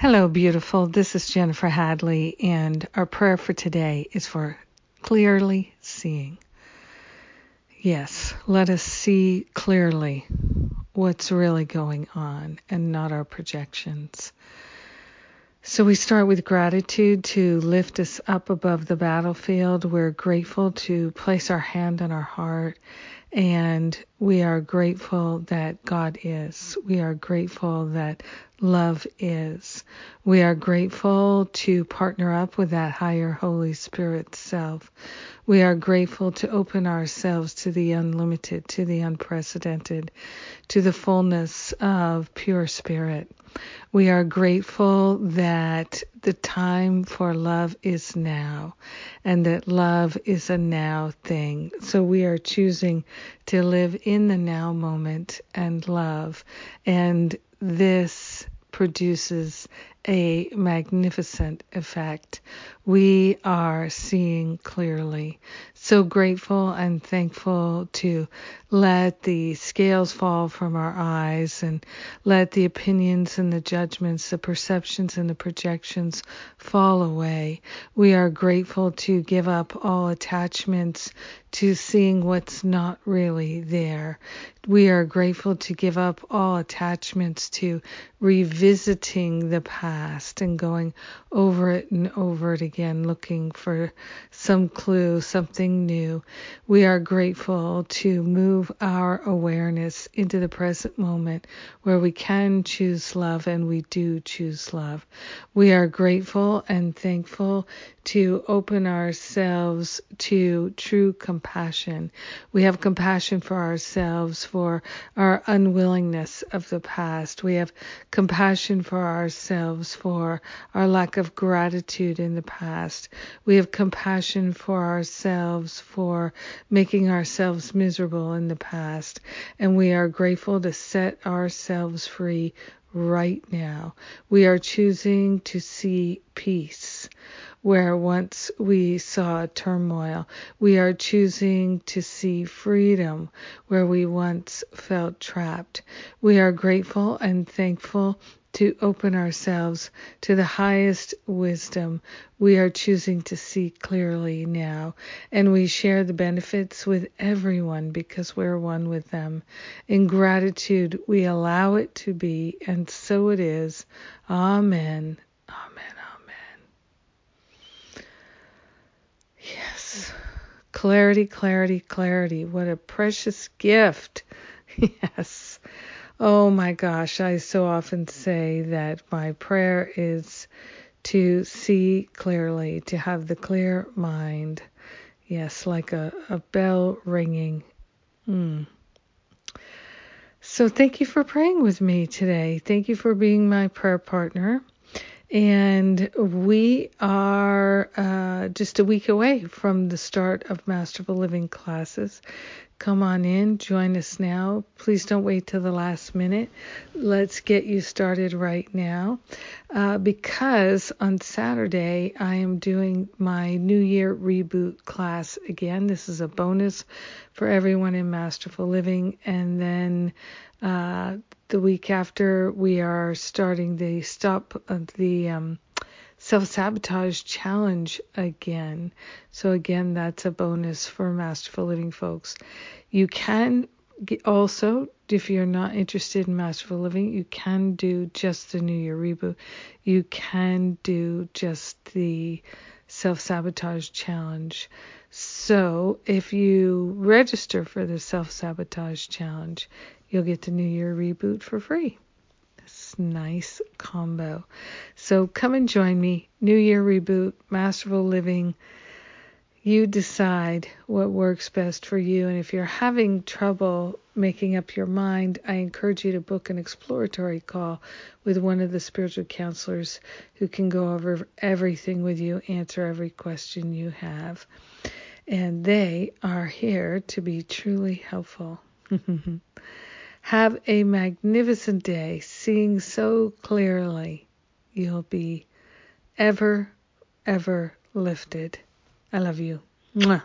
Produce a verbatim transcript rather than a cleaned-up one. Hello, beautiful. This is Jennifer Hadley, and our prayer for today is for clearly seeing. Yes, let us see clearly what's really going on and not our projections. So we start with gratitude to lift us up above the battlefield. We're grateful to place our hand on our heart, and we are grateful that God is. We are grateful that love is. We are grateful to partner up with that higher Holy Spirit self. We are grateful to open ourselves to the unlimited, to the unprecedented, to the fullness of pure spirit. We are grateful that the time for love is now, and that love is a now thing. So we are choosing to live in the now moment and love, and this produces a magnificent effect. We are seeing clearly. So grateful and thankful to let the scales fall from our eyes and let the opinions and the judgments, the perceptions and the projections fall away. We are grateful to give up all attachments to seeing what's not really there. We are grateful to give up all attachments to revisiting the past and going over it and over it again, looking for some clue, something new. We are grateful to move our awareness into the present moment where we can choose love, and we do choose love. We are grateful and thankful to open ourselves to true compassion. We have compassion for ourselves, for our unwillingness of the past. We have compassion for ourselves for our lack of gratitude in the past. We have compassion for ourselves for making ourselves miserable in the past. And we are grateful to set ourselves free right now. We are choosing to see peace where once we saw turmoil. We are choosing to see freedom where we once felt trapped. We are grateful and thankful to open ourselves to the highest wisdom. We are choosing to see clearly now, and we share the benefits with everyone because we're one with them. In gratitude, we allow it to be, and so it is. Amen. Amen. Amen. Yes. Clarity, clarity, clarity. What a precious gift. Yes. Oh my gosh, I so often say that my prayer is to see clearly, to have the clear mind. Yes, like a, a bell ringing. Mm. So thank you for praying with me today. Thank you for being my prayer partner. And we are uh, just a week away from the start of Masterful Living classes. Come on in, join us now. Please don't wait till the last minute. Let's get you started right now. Uh, because on Saturday, I am doing my New Year Reboot class again. This is a bonus for everyone in Masterful Living. And then uh, the week after, we are starting the stop of the um, self-sabotage challenge again. So again, that's a bonus for Masterful Living folks. You can also, if you're not interested in Masterful Living, you can do just the New Year Reboot. You can do just the self-sabotage challenge. So if you register for the self-sabotage challenge, you'll get the New Year Reboot for free. This nice combo. So come and join me. New Year Reboot, Masterful Living. You decide what works best for you. And if you're having trouble making up your mind, I encourage you to book an exploratory call with one of the spiritual counselors who can go over everything with you, answer every question you have. And they are here to be truly helpful. Have a magnificent day, seeing so clearly. You'll be ever, ever lifted. I love you. Mwah.